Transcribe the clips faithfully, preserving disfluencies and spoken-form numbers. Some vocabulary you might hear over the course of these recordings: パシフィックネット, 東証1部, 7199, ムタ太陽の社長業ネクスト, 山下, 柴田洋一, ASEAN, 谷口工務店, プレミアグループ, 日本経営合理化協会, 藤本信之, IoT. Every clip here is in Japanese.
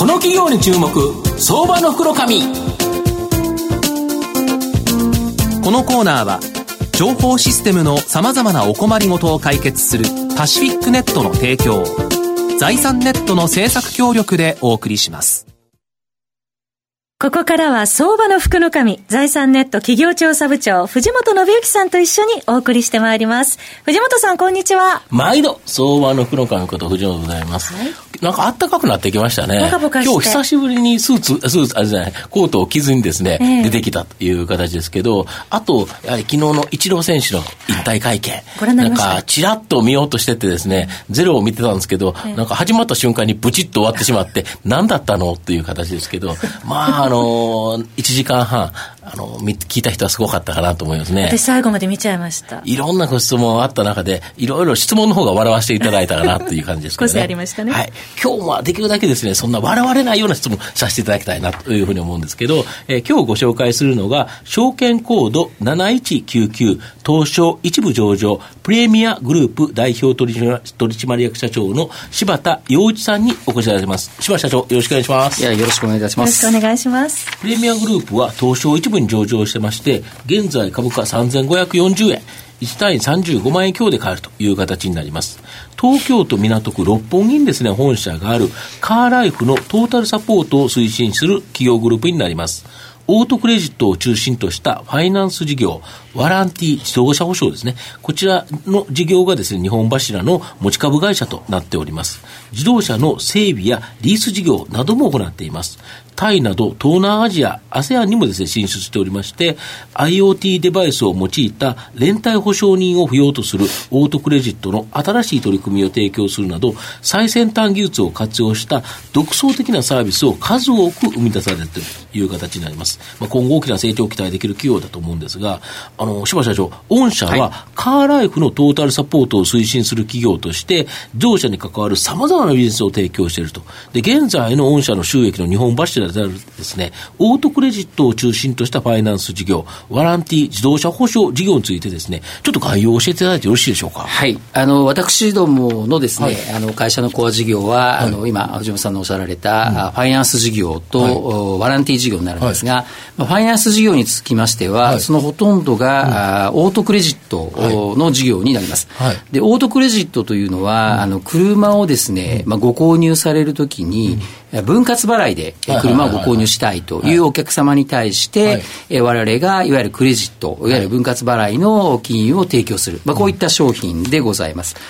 この企業に注目、相場の袋紙。このコーナーは情報システムのさまざまなお困りごとを解決するパシフィックネットの提供、財産ネットの制作協力でお送りします。ここからは相場の福の神、財産ネット企業調査部長藤本信之さんと一緒にお送りしてまいります。藤本さん、こんにちは。毎度相場の福の神こと藤本でございます、はい、なんか暖かくなってきましたね。今日久しぶりにスーツ、スーツあれじゃないコートを着ずにですね、えー、出てきたという形ですけど、あとやはり昨日のイチロー選手の一体会見、はい、なんかチラッと見ようとしててですね、ゼロを見てたんですけど、えー、なんか始まった瞬間にブチッと終わってしまって何だったのという形ですけど、まああのいちじかんはんあの聞いた人はすごかったかなと思いますね。私最後まで見ちゃいました。いろんなご質問があった中でいろいろ質問の方が笑わせていただいたかなという感じですけどね。少しありましたね、はい、今日はできるだけですね、そんな笑われないような質問させていただきたいなというふうに思うんですけど、えー、今日ご紹介するのが証券コードなないちきゅうきゅう東証一部上場プレミアグループ代表取締役社長の柴田洋一さんにお越しいただきます。柴田社長、よろしくお願いします。いや、よろしくお願いいたします。よろしくお願いします。プレミアグループは東証一部に上場してまして、現在株価さんぜんごひゃくよんじゅうえん、いち単位さんじゅうごまんえん強で買えるという形になります。東京都港区六本木にですね本社があるカーライフのトータルサポートを推進する企業グループになります。オートクレジットを中心としたファイナンス事業、ワランティー、自動車保証ですね、こちらの事業がですね日本柱の持ち株会社となっております。自動車の整備やリース事業なども行っています。タイなど東南アジア、アセアン にもですね進出しておりまして、 IoT デバイスを用いた連帯保証人を不要とするオートクレジットの新しい取り組みを提供するなど、最先端技術を活用した独創的なサービスを数多く生み出されているという形になります。まあ、今後大きな成長を期待できる企業だと思うんですが、あの柴社長、御社はカーライフのトータルサポートを推進する企業として自動車に関わるさまざまなビジネスを提供していると。で、現在の御社の収益の日本柱であるですねオートクレジットを中心としたファイナンス事業、ワランティー、自動車保証事業についてですねちょっと概要を教えていただいてよろしいでしょうか。はい、あの私どものですね、はい、あの会社のコア事業は、はい、あの今藤本さんのおっしゃられた、うん、ファイナンス事業と、はい、ワランティー事業になるんですが、はい、ファイナンス事業につきましては、はい、そのほとんどが、うん、オートクレジットの事業になります、はい、でオートクレジットというのは、うん、あの車をですね、まあ、ご購入されるときに、うん、分割払いで車をご購入したいというお客様に対して、はい、我々がいわゆるクレジット、いわゆる分割払いの金融を提供する、まあ、こういった商品でございます、うん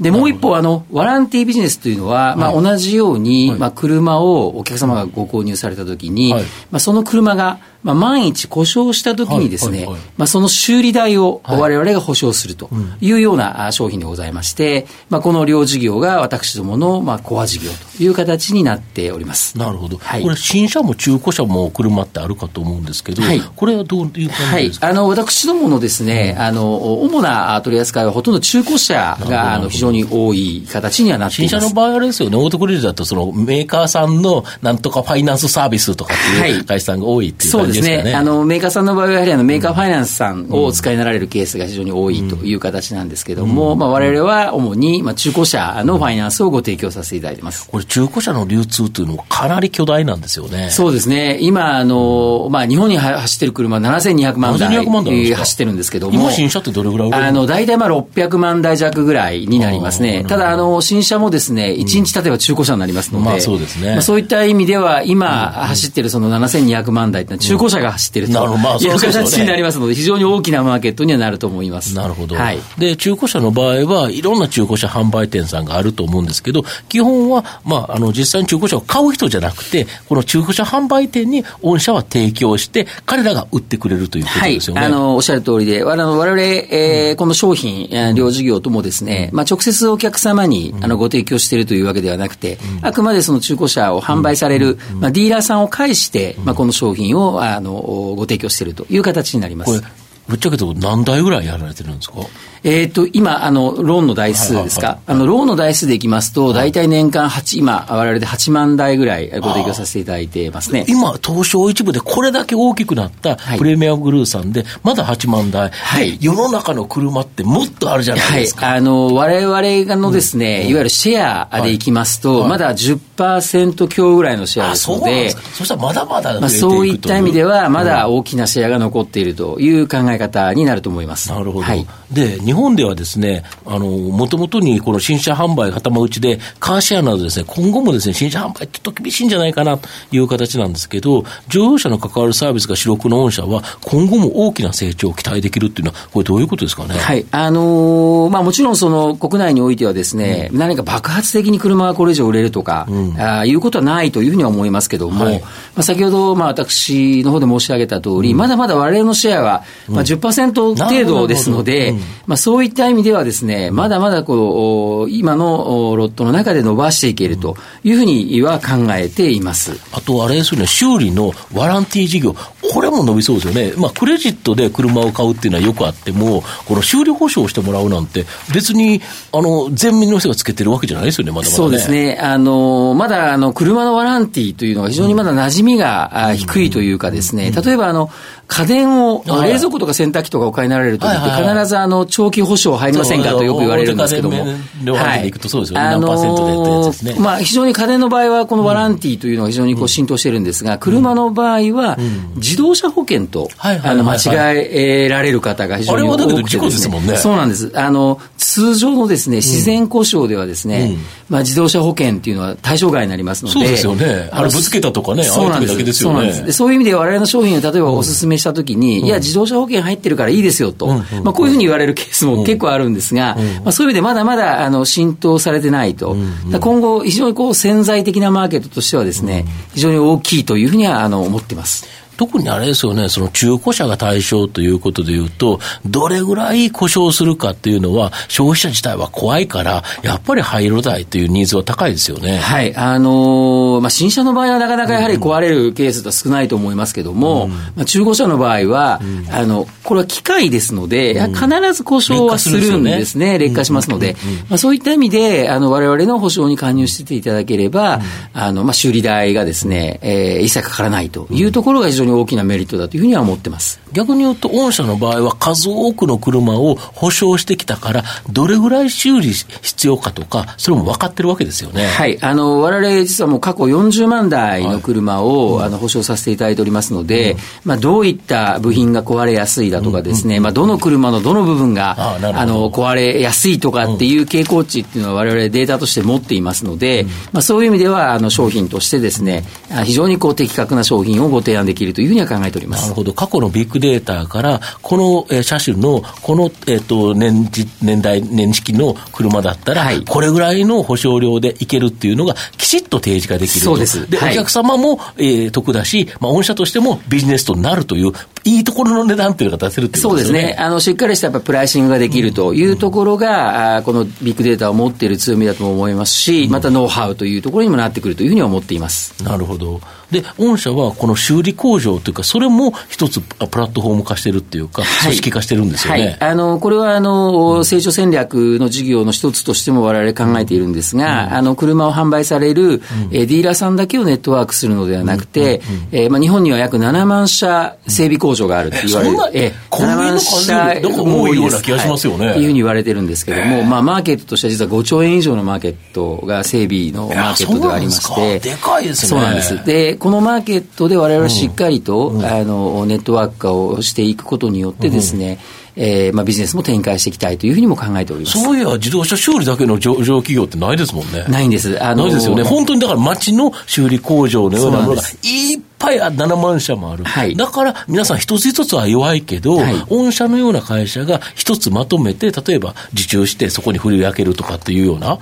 でもう一方あのワランティービジネスというのは、まあ、同じように、はいまあ、車をお客様がご購入されたときに、はいまあ、その車が、まあ、万一故障したときにですね、はいはいはいまあ、その修理代を我々が保証するというような商品でございまして、はいうんまあ、この両事業が私どもの、まあ、コア事業という形になっております。なるほど、はい、これ新車も中古車も車ってあるかと思うんですけど、はい、これはどういう感じですか。はい、あの私どものですね、うん、あの主な取り扱いはほとんど中古車があの非常に多い形にはなっています。新車の場合あれですよね、オートクレジットだとそのメーカーさんのなんとかファイナンスサービスとかっていう会社さんが多いっていう感じですかね。はい、そうですね、あのメーカーさんの場合はやはりあのメーカーファイナンスさんをお使いになられるケースが非常に多いという形なんですけども、まあ、我々は主にまあ中古車のファイナンスをご提供させていただいています。これ中古車の流通というのもかなり巨大なんですよね。そうですね、今あの、まあ、日本に走ってる車ななせんにひゃくまんだい走ってるんですけども、今新車ってどれぐらい売れるの？大体まあろっぴゃくまんだい弱ぐらいになりますね。ただあの新車もですねいちにち経てば中古車になりますので、うんまあ そうですね、まあ、そういった意味では今走ってるそのななせんにひゃくまんだいというのは中古車が走ってるという形になりますので、非常に大きなマーケットにはなると思います。なるほど、はい、で中古車の場合はいろんな中古車販売店さんがあると思うんですけど、基本は、まあ、あの実際に中古車を買う人じゃなくてこの中古車販売店に御社は提供して彼らが売ってくれるということですよね。はい、あのおっしゃる通りで我々、えー、この商品、うん、両事業ともですね、うんまあ、直接お客様にあのご提供しているというわけではなくて、うん、あくまでその中古車を販売される、うんまあ、ディーラーさんを介して、うんまあ、この商品をあのご提供しているという形になります。これぶっちゃけど何台ぐらいやられてるんですか。えー、と今あのローンの台数ですか、はいはいはい、あのローンの台数でいきますと大体、はい、年間はち今我々ではちまんだいぐらいご提供させていただいてますね。今東証一部でこれだけ大きくなったプレミアムグルーさんでまだはちまんだい、はい、世の中の車ってもっとあるじゃないですか、はい、あの我々のですね、うん、いわゆるシェアでいきますと、はい、まだ じゅっパーセント 強ぐらいのシェアですので、はい、あ、そうなんですか。そしたらまだまだ増えていくという、まあ、そういった意味ではまだ大きなシェアが残っているという考え方になると思います。なるほど、はい、で日本ではですね、あの元々にこの新車販売頭打ちでカーシェアなどですね、今後もですね新車販売ちょっと厳しいんじゃないかなという形なんですけど、乗用車の関わるサービスが主力の御社は今後も大きな成長を期待できるっていうのはこれどういうことですかね。はい、あのーまあ、もちろんその国内においてはですね、うん、何か爆発的に車がこれ以上売れるとか、うん、あいうことはないというふうには思いますけども、はい、まあ、先ほどまあ私の方で申し上げた通り、うん、まだまだ我々のシェアはまあ じゅっパーセント 程度ですので、うんまあ、そういった意味ではですね、まだまだこう今のロットの中で伸ばしていけるというふうには考えています。あとあれですね、修理のワランティー事業、これも伸びそうですよね。まあ、クレジットで車を買うっていうのはよくあっても、この修理保証をしてもらうなんて別にあの全民の人がつけてるわけじゃないですよね、まだまだね。そうですね、あのまだあの車のワランティーというのは非常にまだ馴染みが低いというかですね、うん、例えばあの家電を冷蔵庫とか洗濯機とかお買いになられるときって必ずあの長期保証入りませんかとよく言われるんですけども、非常に家電の場合はこのワランティーというのが非常にこう浸透しているんですが、うん、車の場合は自動車保険と、うん、あの間違えられる方が非常に多くてですね、あれはだけど事故ですもんね。そうなんです。あの通常のですね、自然故障ではですね、うんまあ、自動車保険というのは対象外になりますので、そうですよね、あれぶつけたとかね、そうなんです、ああいう時だけですよね。そうなんです。で、そういう意味で我々の商品を例えばお勧めしたときに、うん、いや自動車保険入ってるからいいですよと、うんうんまあ、こういうふうに言われるケースも結構あるんですが、うんうんまあ、そういう意味でまだまだあの浸透されてないと、うんうん、だ今後非常にこう潜在的なマーケットとしてはですね、うんうん、非常に大きいというふうにはあの思っています。特にあれですよね、その中古車が対象ということでいうと、どれぐらい故障するかっていうのは消費者自体は怖いからやっぱり廃炉代というニーズは高いですよね。はい、あのーまあ、新車の場合はなかなかやはり壊れるケースは少ないと思いますけども、うんまあ、中古車の場合は、うん、あのこれは機械ですので、うん、必ず故障はするんですね、劣化しますので、うんうんうんまあ、そういった意味であの我々の保証に加入していただければ、うんあのまあ、修理代がですね、えー、一切かからないというところが非常に大きなメリットだというふうには思ってます。逆に言うと御社の場合は数多くの車を保証してきたから、どれぐらい修理必要かとかそれも分かってるわけですよね。はい、あの我々実はもう過去よんじゅうまんだいの車を、はいうん、あの保証させていただいておりますので、うんまあ、どういった部品が壊れやすいだとかですね、うんうんまあ、どの車のどの部分がああの壊れやすいとかっていう傾向値っていうのは我々データとして持っていますので、うんまあ、そういう意味ではあの商品としてですね、非常にこう的確な商品をご提案できるというふうには考えております。なるほど、過去のビッグデータからこの車種のこの、えー、と 年, 年代年式の車だったら、はい、これぐらいの保証料でいけるっていうのがきちっと提示ができると。そうです。で、はい、お客様も、えー、得だし、まあ、御社としてもビジネスとなるといういいところの値段というのが出せるっていうことですね。そうですね、あのしっかりしたやっぱプライシングができるというところが、うん、このビッグデータを持っている強みだと思いますし、うん、またノウハウというところにもなってくるというふうに思っています。なるほど。で、御社はこの修理工場というか、それも一つプラットフォーム化してるっていうか、はい、組織化してるんですよね。はい、あのこれはあの、うん、成長戦略の事業の一つとしても我々考えているんですが、うん、あの車を販売される、うん、えディーラーさんだけをネットワークするのではなくて、うんうんうんえーまあ、日本には約ななまんしゃ整備工場があるって言われる、うん、そんな、えー、ななまんしゃ多いような気がしますよね、はい、っていうふうに言われてるんですけども、えーまあ、マーケットとしては実はごちょうえん以上のマーケットが整備のマーケットではありまして、でかいですね。そうなんです。で、このマーケットで我々はしっかりと、うん、あのネットワーク化をしていくことによってですね、うんえーまあ、ビジネスも展開していきたいというふうにも考えております。そういや自動車修理だけの上場企業ってないですもんね。ないんです。あのないですよね。本当にだから町の修理工場のようなものがいっぱいななまん社もある、はい、だから皆さん一つ一つは弱いけど、はい、御社のような会社が一つまとめて例えば受注してそこに振り分けるとかっていうような、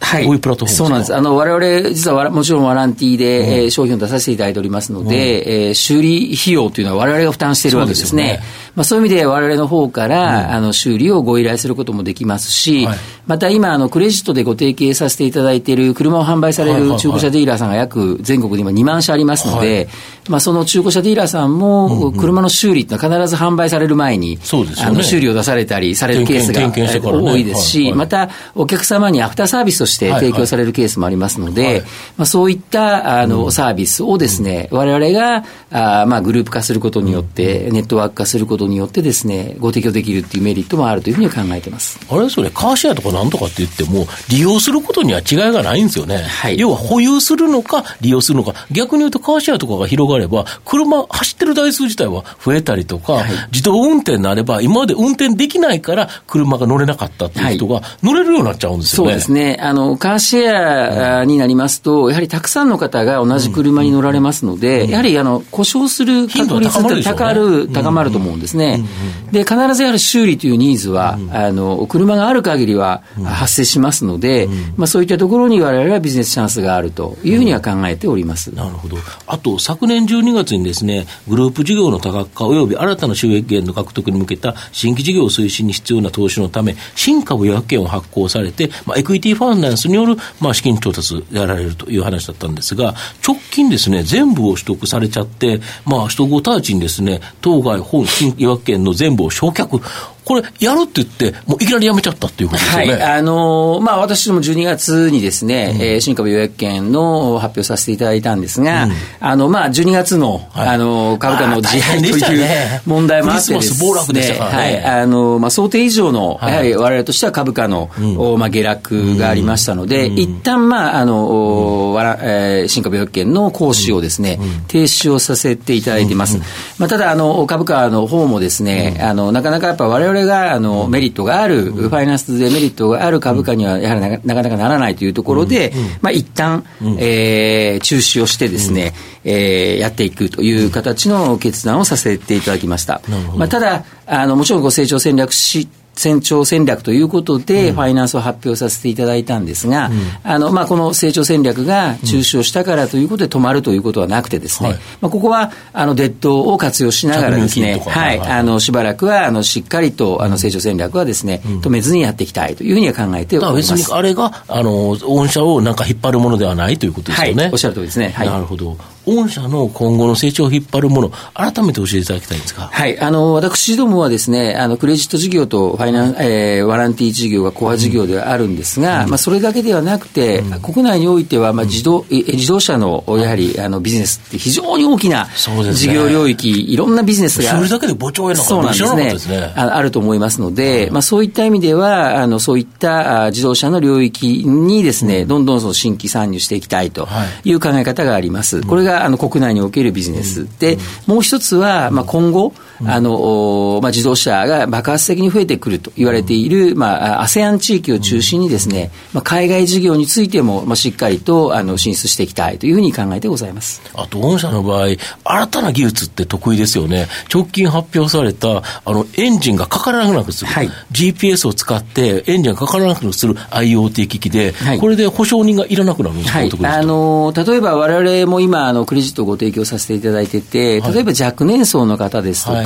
はい、こういうプラットフォームですか。そうなんです。あの我々実はもちろんワランティーで、うんえー、商品を出させていただいておりますので、うんえー、修理費用というのは我々が負担しているわけですね。そうですよね。まあ、そういう意味で我々の方から、うん、あの修理をご依頼することもできますし、はいまた今あのクレジットでご提携させていただいている車を販売される中古車ディーラーさんが約全国で今にまんしゃありますので、はいはい、まあ、その中古車ディーラーさんも車の修理ってのは必ず販売される前に、うんうん、あの修理を出されたりされるケースが多いですし、またお客様にアフターサービスとして提供されるケースもありますので、はいはい、まあ、そういったあのサービスをですね、うん、我々があまあグループ化することによって、うん、ネットワーク化することによってですね、ご提供できるっていうメリットもあるというふうに考えています。あれですよね、カーシェアとかなんとかって言っても利用することには違いがないんですよね、はい、要は保有するのか利用するのか、逆に言うとカーシェアとかが広がれば車走ってる台数自体は増えたりとか、はい、自動運転になれば今まで運転できないから車が乗れなかったっていう人が乗れるようになっちゃうんですよね、はい、そうですね、あのカーシェアになりますと、うん、やはりたくさんの方が同じ車に乗られますので、うんうん、やはりあの故障する確率って高る、高まると思うんですね、うんうん、で必ずやはり修理というニーズは、うん、あの車がある限りは発生しますので、うんうん、まあ、そういったところに我々はビジネスチャンスがあるというふうには考えております、うん、なるほど。あと昨年じゅうにがつにですね、グループ事業の多角化および新たな収益源の獲得に向けた新規事業推進に必要な投資のため新株予約権を発行されて、まあ、エクイティファイナンスによる、まあ、資金調達やられるという話だったんですが、直近ですね全部を取得されちゃって、まあ、取得を直ちにですね当該本新規予約権の全部を償却、これやるって言ってもういきなりやめちゃったっていうことですよね、はい、あのーまあ、私どもじゅうにがつにですね、うん、えー、新株予約権の発表させていただいたんですが、うん、あのまあ、じゅうにがつ の、はい、あの株価の地配という問題もあってですね、クリスマス暴落でしたからね、はい、あのまあ、想定以上の、はい、やはり我々としては株価の、うん、まあ、下落がありましたので、うん、一旦、まああのうんえー、新株予約権の行使をですね、うん、停止をさせていただいています、うんうん、まあ、ただあの株価の方もですね、うん、あのなかなかやっぱ我々我々があのメリットがある、ファイナンスでメリットがある株価にはやはりなかなかならないというところで、まあ一旦え中止をしてですね、えやっていくという形の決断をさせていただきました。まあただあのもちろんご成長戦略し成長戦略ということでファイナンスを発表させていただいたんですが、うん、あのまあ、この成長戦略が中止をしたからということで止まるということはなくてですね、はい、まあ、ここはあのデッドを活用しながらですね、はいはい、あのしばらくはあのしっかりとあの成長戦略はですね、うん、止めずにやっていきたいというふうには考えております。だから別にあれがあの御社をなんか引っ張るものではないということですよね、はい、おっしゃるとおりですね、はい、なるほど。御社の今後の成長を引っ張るもの、改めて教えていただきたいんですか。はい、あの私どもはですね、あのクレジット事業とファイナン、えー、ワランティ事業がコア事業ではあるんですが、うん、まあ、それだけではなくて、うん、国内においては、まあ 自動、うん、自動車のやはりあのビジネスって非常に大きな事業領域、ね、いろんなビジネスがそれだけでぼちょいなことですね、ですね あ, あると思いますので、うん、まあ、そういった意味ではあのそういった自動車の領域にですね、うん、どんどんその新規参入していきたいという考え方があります、うん、これがあの国内におけるビジネスで、もう一つは、まあ、今後あの、まあ、自動車が爆発的に増えてくると言われている、まあ、アセアン 地域を中心にですね、まあ、海外事業についても、まあ、しっかりとあの進出していきたいというふうに考えてございます。あと御社の場合、新たな技術って得意ですよね。直近発表されたあのエンジンがかからなくする、はい、ジーピーエス を使ってエンジンがかからなくする アイオーティー 機器で、はい、これで保証人がいらなくなるんですか、はい、あの例えば我々も今あのクレジットをご提供させていただいてて、例えば若年層の方ですとか、は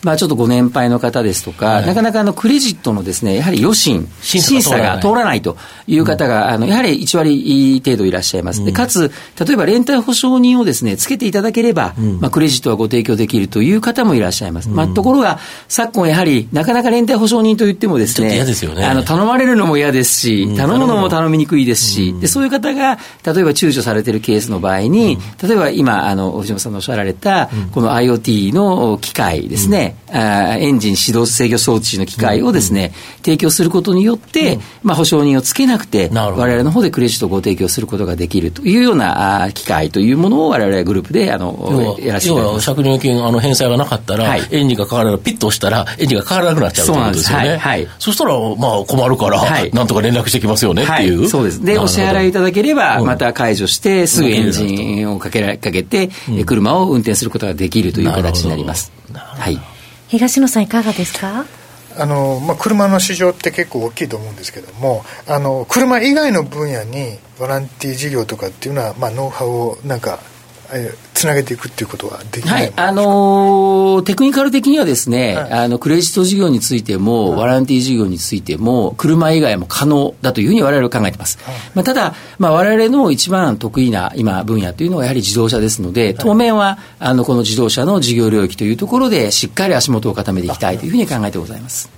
い、まあ、ちょっとご年配の方ですとか、はい、なかなかあのクレジットのですね、やはり予診審査が通らないという方が、うん、あのやはりいちわり程度いらっしゃいます、うん、でかつ例えば連帯保証人をですねつけていただければ、うん、まあ、クレジットはご提供できるという方もいらっしゃいます、うん、まあ、ところが昨今やはりなかなか連帯保証人といってもですね、ちょっと嫌ですよね、あの頼まれるのも嫌ですし、うん、頼むのも頼みにくいですし、うん、でそういう方が例えば躊躇されているケースの場合に、うん、例えば今あの藤本さんのおっしゃられた、うん、この IoT の機械ですね、うん、あエンジン始動制御装置の機械をですね、うん、提供することによって、うん、まあ、保証人をつけなくて我々の方でクレジットをご提供することができるというような機械というものを我々グループであのやらせていただきます。要は借入金あの返済がなかったら、はい、エンジンがかからないピッと押したらエンジンがかからなくなっちゃうということですよね。そうなんです、はいはい、そしたら、まあ、困るから、はい、なんとか連絡してきますよね、はい、っていう、はい、そうですでお支払いいただければ、うん、また解除してすぐエンジンをかけらかけて、うん、車を運転することができるという形になります、はい、東野さんいかがですか。あの、まあ、車の市場って結構大きいと思うんですけども、あの車以外の分野にワランティ事業とかっていうのは、まあ、ノウハウをなんかつなげていくっていうことはできないんですか？はい、あのー、テクニカル的にはですね、はい、あのクレジット事業についても、はい、ワランティ事業についても車以外も可能だというふうに我々は考えています、はい。まあ、ただ、まあ、我々の一番得意な今分野というのはやはり自動車ですので、当面はあのこの自動車の事業領域というところでしっかり足元を固めていきたいというふうに考えてございます。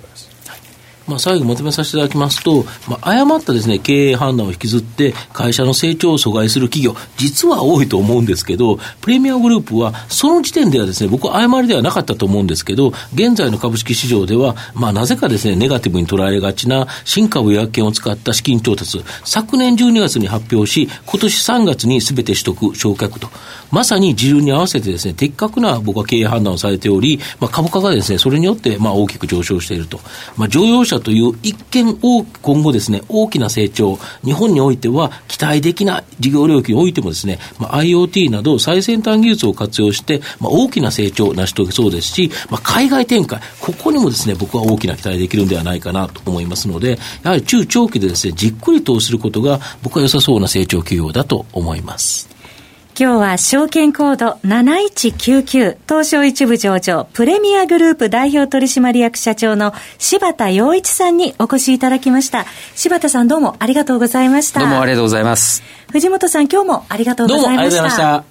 まあ、最後まとめさせていただきますと、まあ、誤ったですね、経営判断を引きずって会社の成長を阻害する企業、実は多いと思うんですけど、プレミアムグループはその時点ではですね、僕は誤りではなかったと思うんですけど、現在の株式市場では、まあ、なぜかですねネガティブに捉えがちな新株予約権を使った資金調達、昨年じゅうにがつに発表し、今年さんがつに全て取得承諾と、まさに時流に合わせてですね的確な僕は経営判断をされており、まあ、株価がですねそれによってまあ大きく上昇していると、まあ、乗用車という一見今後ですね大きな成長、日本においては期待できない事業領域においてもですね、まあ、IoT など最先端技術を活用して、まあ、大きな成長を成し遂げそうですし、まあ、海外展開、ここにもですね僕は大きな期待できるんではないかなと思いますので、やはり中長期でですねじっくり投資することが僕は良さそうな成長企業だと思います。今日は証券コードなないちきゅうきゅう東証一部上場プレミアグループ代表取締役社長の柴田洋一さんにお越しいただきました。柴田さん、どうもありがとうございました。どうもありがとうございます。藤本さん、今日もありがとうございました。どうもありがとうございました。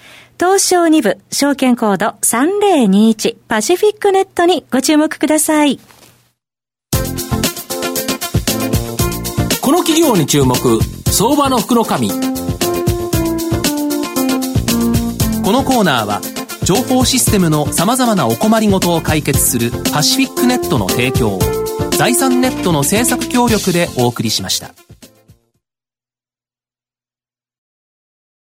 東証に部証券コードさんぜろにいちパシフィックネットにご注目ください。この企業に注目、相場の福の神。このコーナーは情報システムのさまざまなお困りごとを解決するパシフィックネットの提供、財産ネットの制作協力でお送りしました。